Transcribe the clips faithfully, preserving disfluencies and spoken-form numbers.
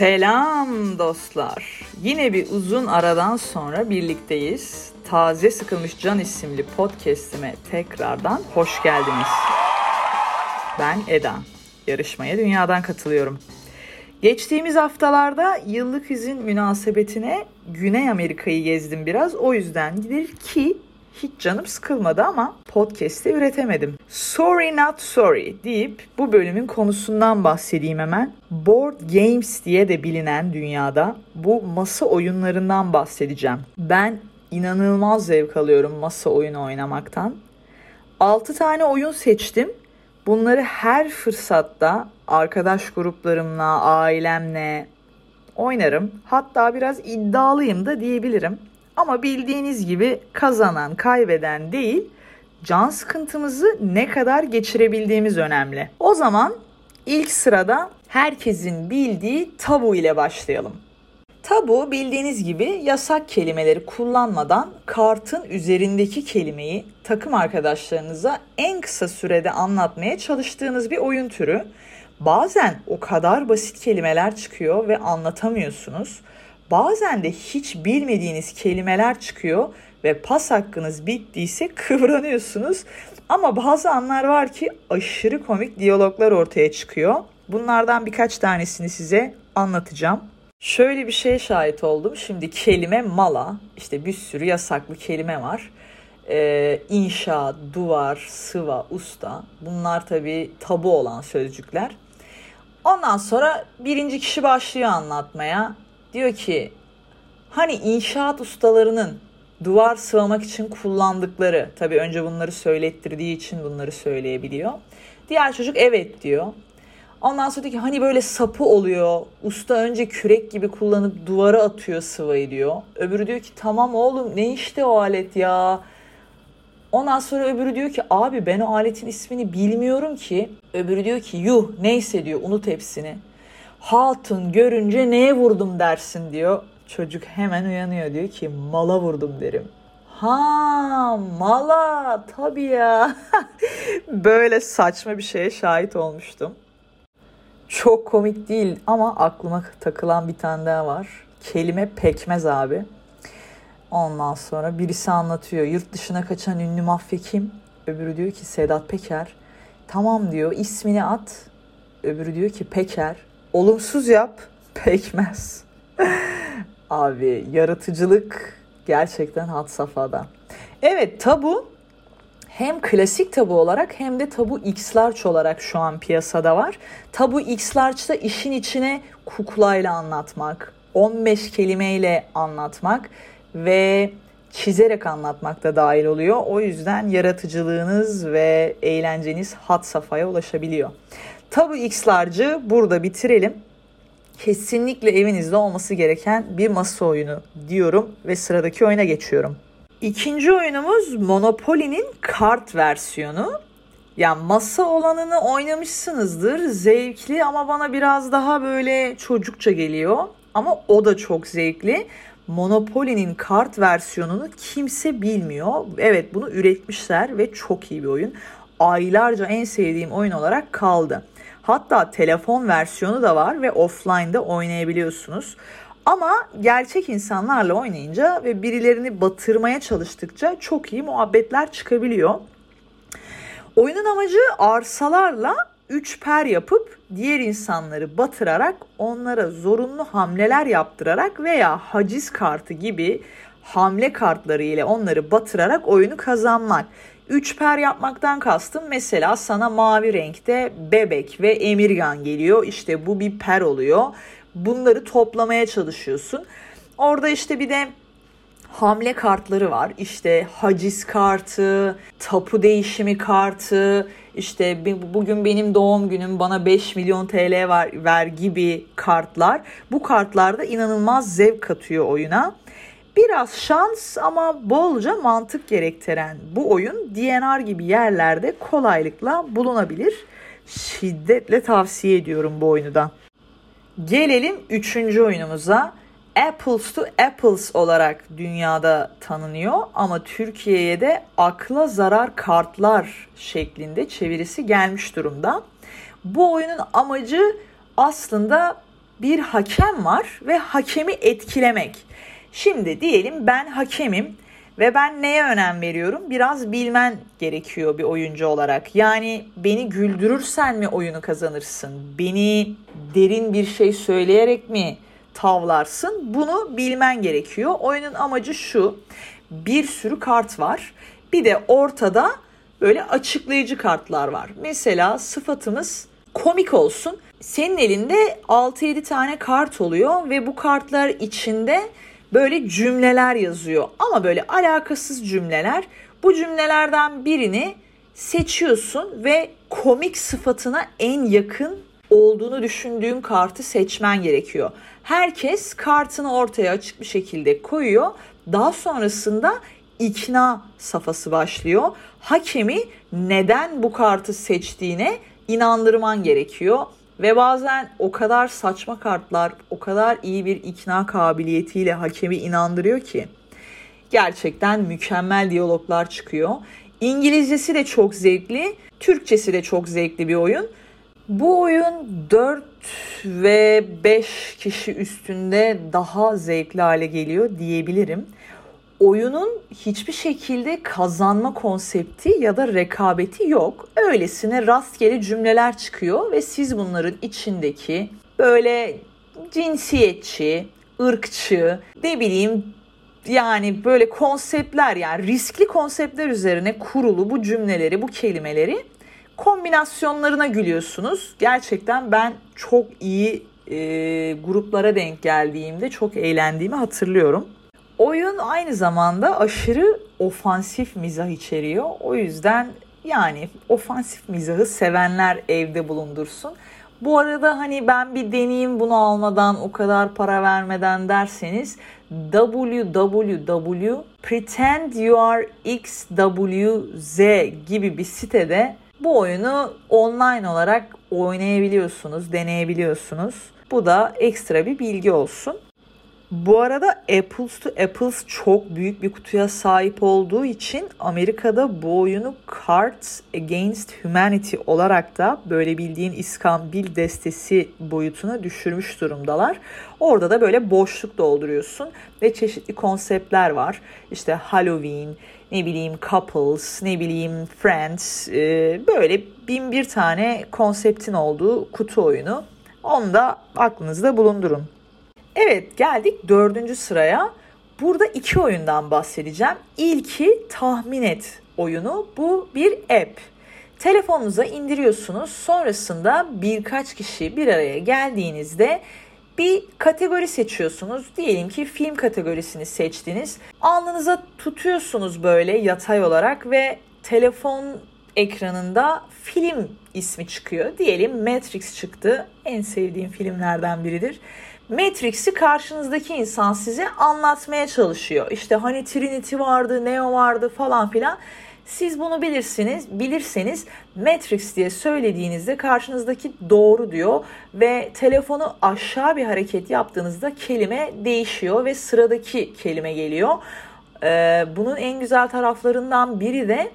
Selam dostlar. Yine bir uzun aradan sonra birlikteyiz. Taze Sıkılmış Can isimli podcast'ime tekrardan hoş geldiniz. Ben Eda. Yarışmaya dünyadan katılıyorum. Geçtiğimiz haftalarda yıllık izin münasebetine Güney Amerika'yı gezdim biraz. O yüzdendir ki hiç canım sıkılmadı ama podcast'i üretemedim. Sorry not sorry deyip bu bölümün konusundan bahsedeyim hemen. Board games diye de bilinen dünyada bu masa oyunlarından bahsedeceğim. Ben inanılmaz zevk alıyorum masa oyunu oynamaktan. altı tane oyun seçtim. Bunları her fırsatta arkadaş gruplarımla, ailemle oynarım. Hatta biraz iddialıyım da diyebilirim. Ama bildiğiniz gibi kazanan, kaybeden değil, can sıkıntımızı ne kadar geçirebildiğimiz önemli. O zaman ilk sırada herkesin bildiği tabu ile başlayalım. Tabu bildiğiniz gibi yasak kelimeleri kullanmadan kartın üzerindeki kelimeyi takım arkadaşlarınıza en kısa sürede anlatmaya çalıştığınız bir oyun türü. Bazen o kadar basit kelimeler çıkıyor ve anlatamıyorsunuz. Bazen de hiç bilmediğiniz kelimeler çıkıyor ve pas hakkınız bittiyse kıvranıyorsunuz. Ama bazı anlar var ki aşırı komik diyaloglar ortaya çıkıyor. Bunlardan birkaç tanesini size anlatacağım. Şöyle bir şeye şahit oldum. Şimdi kelime mala, işte bir sürü yasaklı kelime var. Ee, inşa, duvar, sıva, usta. Bunlar tabii tabu olan sözcükler. Ondan sonra birinci kişi başlıyor anlatmaya. Diyor ki hani inşaat ustalarının duvar sıvamak için kullandıkları, tabii önce bunları söylettirdiği için bunları söyleyebiliyor. Diğer çocuk evet diyor. Ondan sonra diyor ki hani böyle sapı oluyor, usta önce kürek gibi kullanıp duvara atıyor sıvayı diyor. Öbürü diyor ki tamam oğlum ne işte o alet ya. Ondan sonra öbürü diyor ki abi ben o aletin ismini bilmiyorum ki. Öbürü diyor ki yuh neyse diyor unut hepsini. Hatun görünce neye vurdum dersin diyor. Çocuk hemen uyanıyor diyor ki mala vurdum derim. Ha mala tabii ya. Böyle saçma bir şeye şahit olmuştum. Çok komik değil ama aklıma takılan bir tane daha var. Kelime pekmez abi. Ondan sonra birisi anlatıyor. Yurt dışına kaçan ünlü mafya kim? Öbürü diyor ki Sedat Peker. Tamam diyor ismini at. Öbürü diyor ki Peker. Olumsuz yap, pekmez. Abi yaratıcılık gerçekten had safhada. Evet tabu hem klasik tabu olarak hem de tabu X-Large olarak şu an piyasada var. Tabu X-Large'da işin içine kuklayla anlatmak, on beş kelimeyle anlatmak ve çizerek anlatmak da dahil oluyor. O yüzden yaratıcılığınız ve eğlenceniz had safhaya ulaşabiliyor. Tabu X-Large'ı burada bitirelim. Kesinlikle evinizde olması gereken bir masa oyunu diyorum ve sıradaki oyuna geçiyorum. İkinci oyunumuz Monopoly'nin kart versiyonu. Yani masa olanını oynamışsınızdır. Zevkli ama bana biraz daha böyle çocukça geliyor. Ama o da çok zevkli. Monopoly'nin kart versiyonunu kimse bilmiyor. Evet bunu üretmişler ve çok iyi bir oyun. Aylarca en sevdiğim oyun olarak kaldı. Hatta telefon versiyonu da var ve offline'da oynayabiliyorsunuz. Ama gerçek insanlarla oynayınca ve birilerini batırmaya çalıştıkça çok iyi muhabbetler çıkabiliyor. Oyunun amacı arsalarla üç per yapıp diğer insanları batırarak onlara zorunlu hamleler yaptırarak veya haciz kartı gibi hamle kartları ile onları batırarak oyunu kazanmak. Üç per yapmaktan kastım mesela sana mavi renkte bebek ve emirgan geliyor. İşte bu bir per oluyor. Bunları toplamaya çalışıyorsun. Orada işte bir de hamle kartları var. İşte haciz kartı, tapu değişimi kartı, işte bugün benim doğum günüm bana beş milyon T L ver, ver gibi kartlar. Bu kartlar da inanılmaz zevk katıyor oyuna. Biraz şans ama bolca mantık gerektiren bu oyun D N R gibi yerlerde kolaylıkla bulunabilir. Şiddetle tavsiye ediyorum bu oyunu da. Gelelim üçüncü oyunumuza. Apples to Apples olarak dünyada tanınıyor ama Türkiye'ye de Akla Zarar Kartlar şeklinde çevirisi gelmiş durumda. Bu oyunun amacı aslında bir hakem var ve hakemi etkilemek. Şimdi diyelim ben hakemim ve ben neye önem veriyorum? Biraz bilmen gerekiyor bir oyuncu olarak. Yani beni güldürürsen mi oyunu kazanırsın? Beni derin bir şey söyleyerek mi tavlarsın? Bunu bilmen gerekiyor. Oyunun amacı şu. Bir sürü kart var. Bir de ortada böyle açıklayıcı kartlar var. Mesela sıfatımız komik olsun. Senin elinde altı yedi tane kart oluyor ve bu kartlar içinde böyle cümleler yazıyor. Ama böyle alakasız cümleler. Bu cümlelerden birini seçiyorsun ve komik sıfatına en yakın olduğunu düşündüğün kartı seçmen gerekiyor. Herkes kartını ortaya açık bir şekilde koyuyor. Daha sonrasında ikna safhası başlıyor. Hakemi neden bu kartı seçtiğine inandırman gerekiyor. Ve bazen o kadar saçma kartlar, o kadar iyi bir ikna kabiliyetiyle hakemi inandırıyor ki. Gerçekten mükemmel diyaloglar çıkıyor. İngilizcesi de çok zevkli, Türkçesi de çok zevkli bir oyun. Bu oyun dört ve beş kişi üstünde daha zevkli hale geliyor diyebilirim. Oyunun hiçbir şekilde kazanma konsepti ya da rekabeti yok. Öylesine rastgele cümleler çıkıyor ve siz bunların içindeki böyle cinsiyetçi, ırkçı, ne bileyim yani böyle konseptler, yani riskli konseptler üzerine kurulu bu cümleleri, bu kelimeleri kombinasyonlarına gülüyorsunuz. Gerçekten ben çok iyi e, gruplara denk geldiğimde çok eğlendiğimi hatırlıyorum. Oyun aynı zamanda aşırı ofansif mizah içeriyor. O yüzden yani ofansif mizahı sevenler evde bulundursun. Bu arada hani ben bir deneyeyim bunu almadan, o kadar para vermeden derseniz double-u double-u double-u nokta pretend you are x w z gibi bir sitede bu oyunu online olarak oynayabiliyorsunuz, deneyebiliyorsunuz. Bu da ekstra bir bilgi olsun. Bu arada Apples to Apples çok büyük bir kutuya sahip olduğu için Amerika'da bu oyunu Cards Against Humanity olarak da böyle bildiğin iskambil destesi boyutuna düşürmüş durumdalar. Orada da böyle boşluk dolduruyorsun ve çeşitli konseptler var. İşte Halloween, ne bileyim Couples, ne bileyim Friends, böyle bin bir tane konseptin olduğu kutu oyunu. Onu da aklınızda bulundurun. Evet, geldik dördüncü sıraya. Burada iki oyundan bahsedeceğim. İlki tahmin et oyunu. Bu bir app. Telefonunuza indiriyorsunuz. Sonrasında birkaç kişi bir araya geldiğinizde bir kategori seçiyorsunuz. Diyelim ki film kategorisini seçtiniz. Alnınıza tutuyorsunuz böyle yatay olarak ve telefon ekranında film ismi çıkıyor. Diyelim Matrix çıktı. En sevdiğim filmlerden biridir. Matrix'i karşınızdaki insan size anlatmaya çalışıyor. İşte hani Trinity vardı, Neo vardı falan filan. Siz bunu bilirsiniz, bilirseniz Matrix diye söylediğinizde karşınızdaki doğru diyor ve telefonu aşağı bir hareket yaptığınızda kelime değişiyor ve sıradaki kelime geliyor. Ee, bunun en güzel taraflarından biri de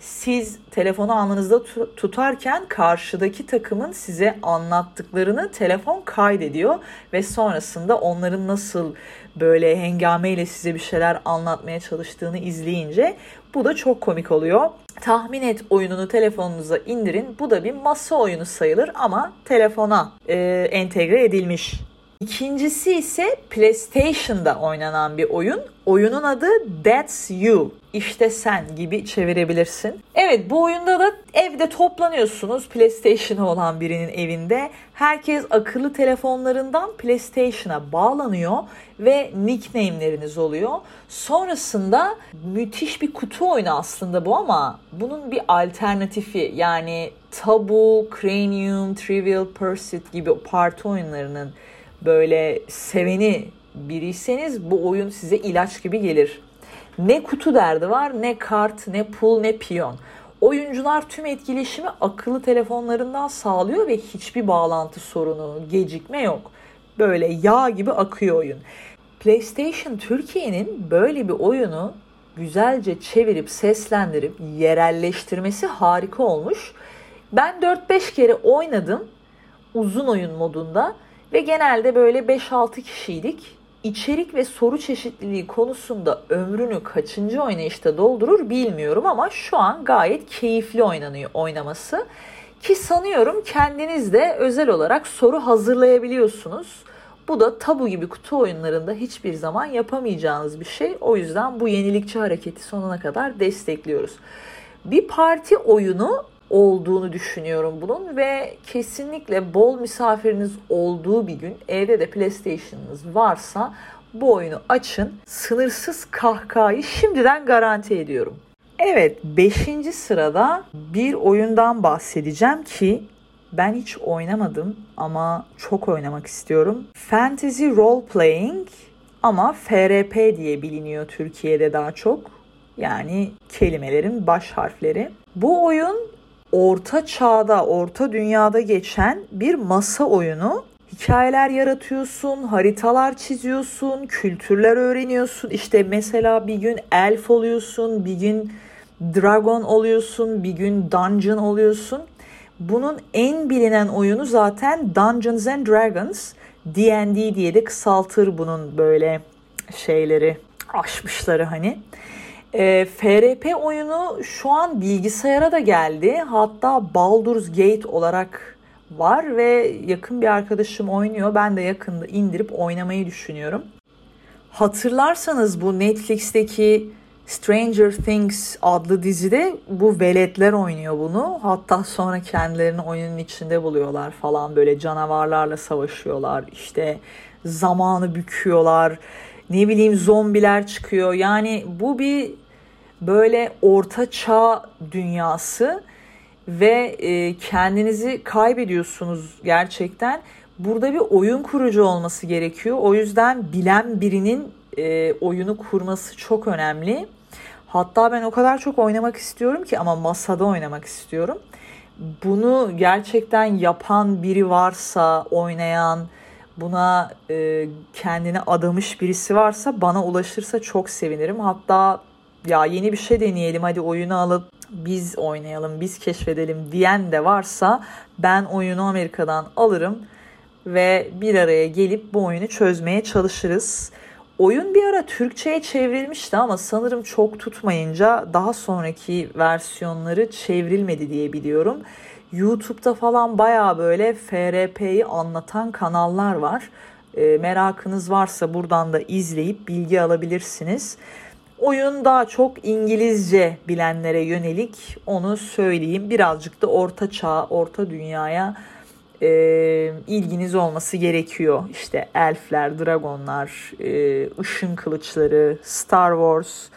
siz telefonu alnınızda tutarken karşıdaki takımın size anlattıklarını telefon kaydediyor ve sonrasında onların nasıl böyle hengameyle size bir şeyler anlatmaya çalıştığını izleyince bu da çok komik oluyor. Tahmin et oyununu telefonunuza indirin. Bu da bir masa oyunu sayılır ama telefona e, entegre edilmiş. İkincisi ise PlayStation'da oynanan bir oyun. Oyunun adı That's You, işte sen gibi çevirebilirsin. Evet, bu oyunda da evde toplanıyorsunuz, PlayStation'ı olan birinin evinde. Herkes akıllı telefonlarından PlayStation'a bağlanıyor ve nickname'leriniz oluyor. Sonrasında müthiş bir kutu oyunu aslında bu ama bunun bir alternatifi, yani Tabu, Cranium, Trivial Pursuit gibi parti oyunlarının böyle seveni biriyseniz bu oyun size ilaç gibi gelir. Ne kutu derdi var, ne kart, ne pul, ne piyon. Oyuncular tüm etkileşimi akıllı telefonlarından sağlıyor ve hiçbir bağlantı sorunu, gecikme yok. Böyle yağ gibi akıyor oyun. PlayStation Türkiye'nin böyle bir oyunu güzelce çevirip seslendirip yerelleştirmesi harika olmuş. Ben dört beş kere oynadım uzun oyun modunda. Ve genelde böyle beş altı kişiydik. İçerik ve soru çeşitliliği konusunda ömrünü kaçıncı oynayışta doldurur bilmiyorum ama şu an gayet keyifli oynanıyor oynaması. Ki sanıyorum kendiniz de özel olarak soru hazırlayabiliyorsunuz. Bu da tabu gibi kutu oyunlarında hiçbir zaman yapamayacağınız bir şey. O yüzden bu yenilikçi hareketi sonuna kadar destekliyoruz. Bir parti oyunu olduğunu düşünüyorum bunun ve kesinlikle bol misafiriniz olduğu bir gün evde de PlayStation'ınız varsa bu oyunu açın. Sınırsız kahkahayı şimdiden garanti ediyorum. Evet, beşinci sırada bir oyundan bahsedeceğim ki ben hiç oynamadım ama çok oynamak istiyorum. Fantasy Role Playing ama F R P diye biliniyor Türkiye'de daha çok. Yani kelimelerin baş harfleri. Bu oyun Orta Çağ'da, Orta Dünya'da geçen bir masa oyunu. Hikayeler yaratıyorsun, haritalar çiziyorsun, kültürler öğreniyorsun. İşte mesela bir gün elf oluyorsun, bir gün dragon oluyorsun, bir gün dungeon oluyorsun. Bunun en bilinen oyunu zaten Dungeons and Dragons, D and D diye de kısaltır bunun böyle şeyleri, aşmışları hani. E, F R P oyunu şu an bilgisayara da geldi. Hatta Baldur's Gate olarak var ve yakın bir arkadaşım oynuyor. Ben de yakında indirip oynamayı düşünüyorum. Hatırlarsanız bu Netflix'teki Stranger Things adlı dizide bu veletler oynuyor bunu. Hatta sonra kendilerini oyunun içinde buluyorlar falan, böyle canavarlarla savaşıyorlar. İşte zamanı büküyorlar. Ne bileyim, zombiler çıkıyor. Yani bu bir böyle orta çağ dünyası ve kendinizi kaybediyorsunuz gerçekten. Burada bir oyun kurucu olması gerekiyor. O yüzden bilen birinin oyunu kurması çok önemli. Hatta ben o kadar çok oynamak istiyorum ki, ama masada oynamak istiyorum. Bunu gerçekten yapan biri varsa, oynayan, buna e, kendini adamış birisi varsa bana ulaşırsa çok sevinirim. Hatta ya yeni bir şey deneyelim, hadi oyunu alıp biz oynayalım, biz keşfedelim diyen de varsa ben oyunu Amerika'dan alırım ve bir araya gelip bu oyunu çözmeye çalışırız. Oyun bir ara Türkçe'ye çevrilmişti ama sanırım çok tutmayınca daha sonraki versiyonları çevrilmedi diye biliyorum. YouTube'da falan bayağı böyle F R P'yi anlatan kanallar var. E, merakınız varsa buradan da izleyip bilgi alabilirsiniz. Oyun daha çok İngilizce bilenlere yönelik, onu söyleyeyim. Birazcık da orta çağ, orta dünyaya e, ilginiz olması gerekiyor. İşte elfler, dragonlar, e, ışın kılıçları, Star Wars...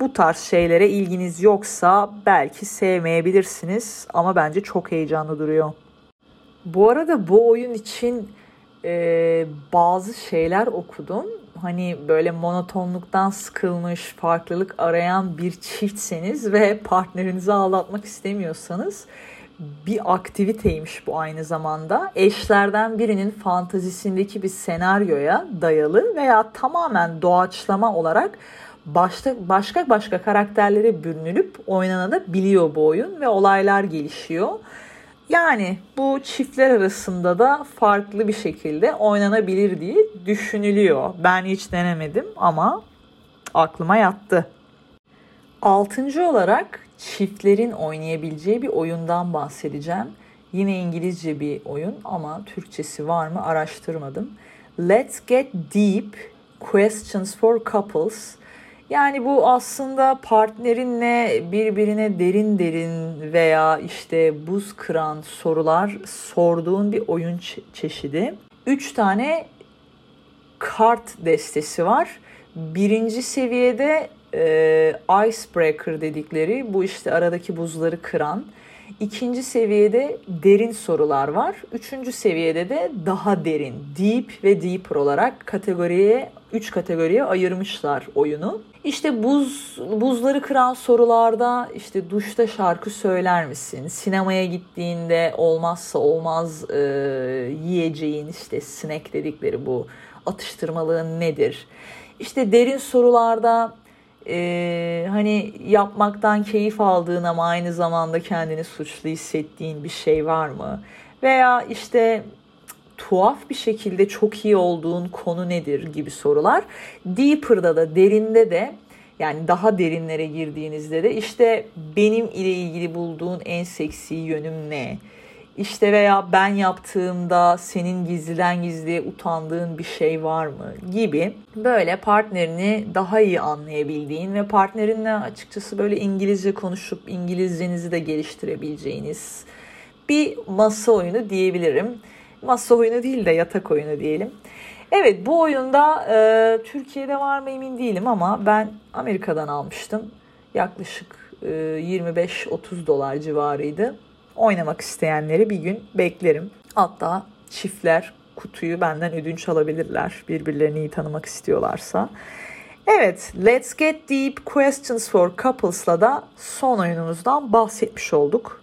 Bu tarz şeylere ilginiz yoksa belki sevmeyebilirsiniz ama bence çok heyecanlı duruyor. Bu arada bu oyun için e, bazı şeyler okudum. Hani böyle monotonluktan sıkılmış, farklılık arayan bir çiftseniz ve partnerinizi ağlatmak istemiyorsanız bir aktiviteymiş bu aynı zamanda. Eşlerden birinin fantazisindeki bir senaryoya dayalı veya tamamen doğaçlama olarak Başta, başka başka karakterlere bürünülüp oynanabiliyor bu oyun ve olaylar gelişiyor. Yani bu çiftler arasında da farklı bir şekilde oynanabilir diye düşünülüyor. Ben hiç denemedim ama aklıma yattı. Altıncı olarak çiftlerin oynayabileceği bir oyundan bahsedeceğim. Yine İngilizce bir oyun ama Türkçesi var mı araştırmadım. Let's Get Deep Questions for Couples. Yani bu aslında partnerinle birbirine derin derin veya işte buz kıran sorular sorduğun bir oyun çe- çeşidi. Üç tane kart destesi var. Birinci seviyede e, icebreaker dedikleri, bu işte aradaki buzları kıran. İkinci seviyede derin sorular var. Üçüncü seviyede de daha derin, deep ve deeper olarak kategoriye, üç kategoriye ayırmışlar oyunu. İşte buz, buzları kıran sorularda işte duşta şarkı söyler misin? Sinemaya gittiğinde olmazsa olmaz e, yiyeceğin işte snack dedikleri bu atıştırmalığın nedir? İşte derin sorularda Ee, hani yapmaktan keyif aldığın ama aynı zamanda kendini suçlu hissettiğin bir şey var mı? Veya işte tuhaf bir şekilde çok iyi olduğun konu nedir gibi sorular. Deeper'da da, derinde de, yani daha derinlere girdiğinizde de işte benim ile ilgili bulduğun en seksi yönüm ne? İşte veya ben yaptığımda senin gizliden gizliye utandığın bir şey var mı gibi böyle partnerini daha iyi anlayabildiğin ve partnerinle açıkçası böyle İngilizce konuşup İngilizcenizi de geliştirebileceğiniz bir masa oyunu diyebilirim. Masa oyunu değil de yatak oyunu diyelim. Evet, bu oyunda e, Türkiye'de var mı emin değilim ama ben Amerika'dan almıştım. Yaklaşık e, yirmi beş otuz dolar civarıydı. Oynamak isteyenleri bir gün beklerim. Hatta çiftler kutuyu benden ödünç alabilirler, birbirlerini iyi tanımak istiyorlarsa. Evet, Let's Get Deep Questions for Couples'la da son oyunumuzdan bahsetmiş olduk.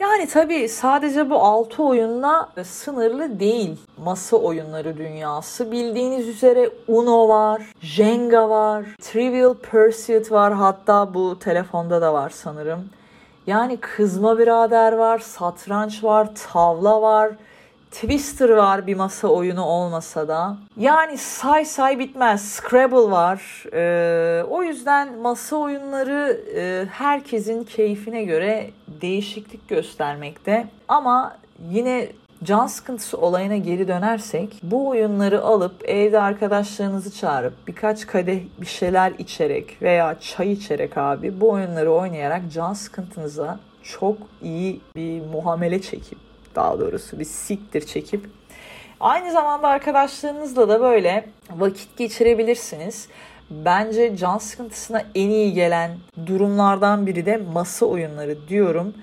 Yani tabii sadece bu altı oyunla sınırlı değil masa oyunları dünyası. Bildiğiniz üzere Uno var, Jenga var, Trivial Pursuit var, hatta bu telefonda da var sanırım. Yani kızma birader var, satranç var, tavla var, Twister var bir masa oyunu olmasa da. Yani say say bitmez, Scrabble var. Ee, o yüzden masa oyunları e, herkesin keyfine göre değişiklik göstermekte. Ama yine can sıkıntısı olayına geri dönersek, bu oyunları alıp evde arkadaşlarınızı çağırıp birkaç kadeh bir şeyler içerek veya çay içerek abi bu oyunları oynayarak can sıkıntınıza çok iyi bir muamele çekip, daha doğrusu bir siktir çekip aynı zamanda arkadaşlarınızla da böyle vakit geçirebilirsiniz. Bence can sıkıntısına en iyi gelen durumlardan biri de masa oyunları diyorum.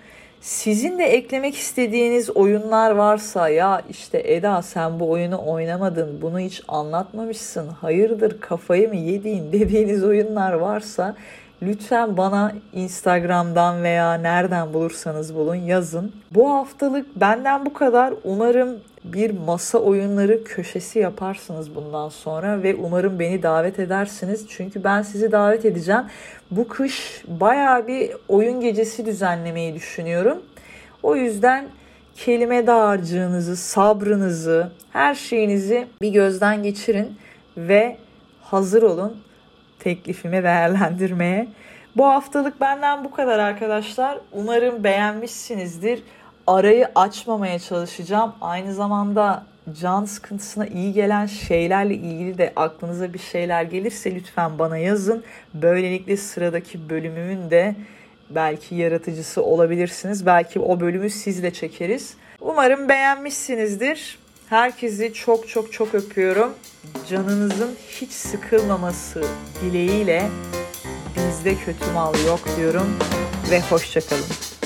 Sizin de eklemek istediğiniz oyunlar varsa, ya işte Eda sen bu oyunu oynamadın, bunu hiç anlatmamışsın, hayırdır kafayı mı yediğin dediğiniz oyunlar varsa lütfen bana Instagram'dan veya nereden bulursanız bulun yazın. Bu haftalık benden bu kadar. Umarım bir masa oyunları köşesi yaparsınız bundan sonra ve umarım beni davet edersiniz. Çünkü ben sizi davet edeceğim. Bu kış bayağı bir oyun gecesi düzenlemeyi düşünüyorum. O yüzden kelime dağarcığınızı, sabrınızı, her şeyinizi bir gözden geçirin ve hazır olun teklifimi değerlendirmeye. Bu haftalık benden bu kadar arkadaşlar. Umarım beğenmişsinizdir. Arayı açmamaya çalışacağım. Aynı zamanda can sıkıntısına iyi gelen şeylerle ilgili de aklınıza bir şeyler gelirse lütfen bana yazın. Böylelikle sıradaki bölümümün de belki yaratıcısı olabilirsiniz. Belki o bölümü sizle çekeriz. Umarım beğenmişsinizdir. Herkesi çok çok çok öpüyorum. Canınızın hiç sıkılmaması dileğiyle bizde kötü mal yok diyorum ve hoşça kalın.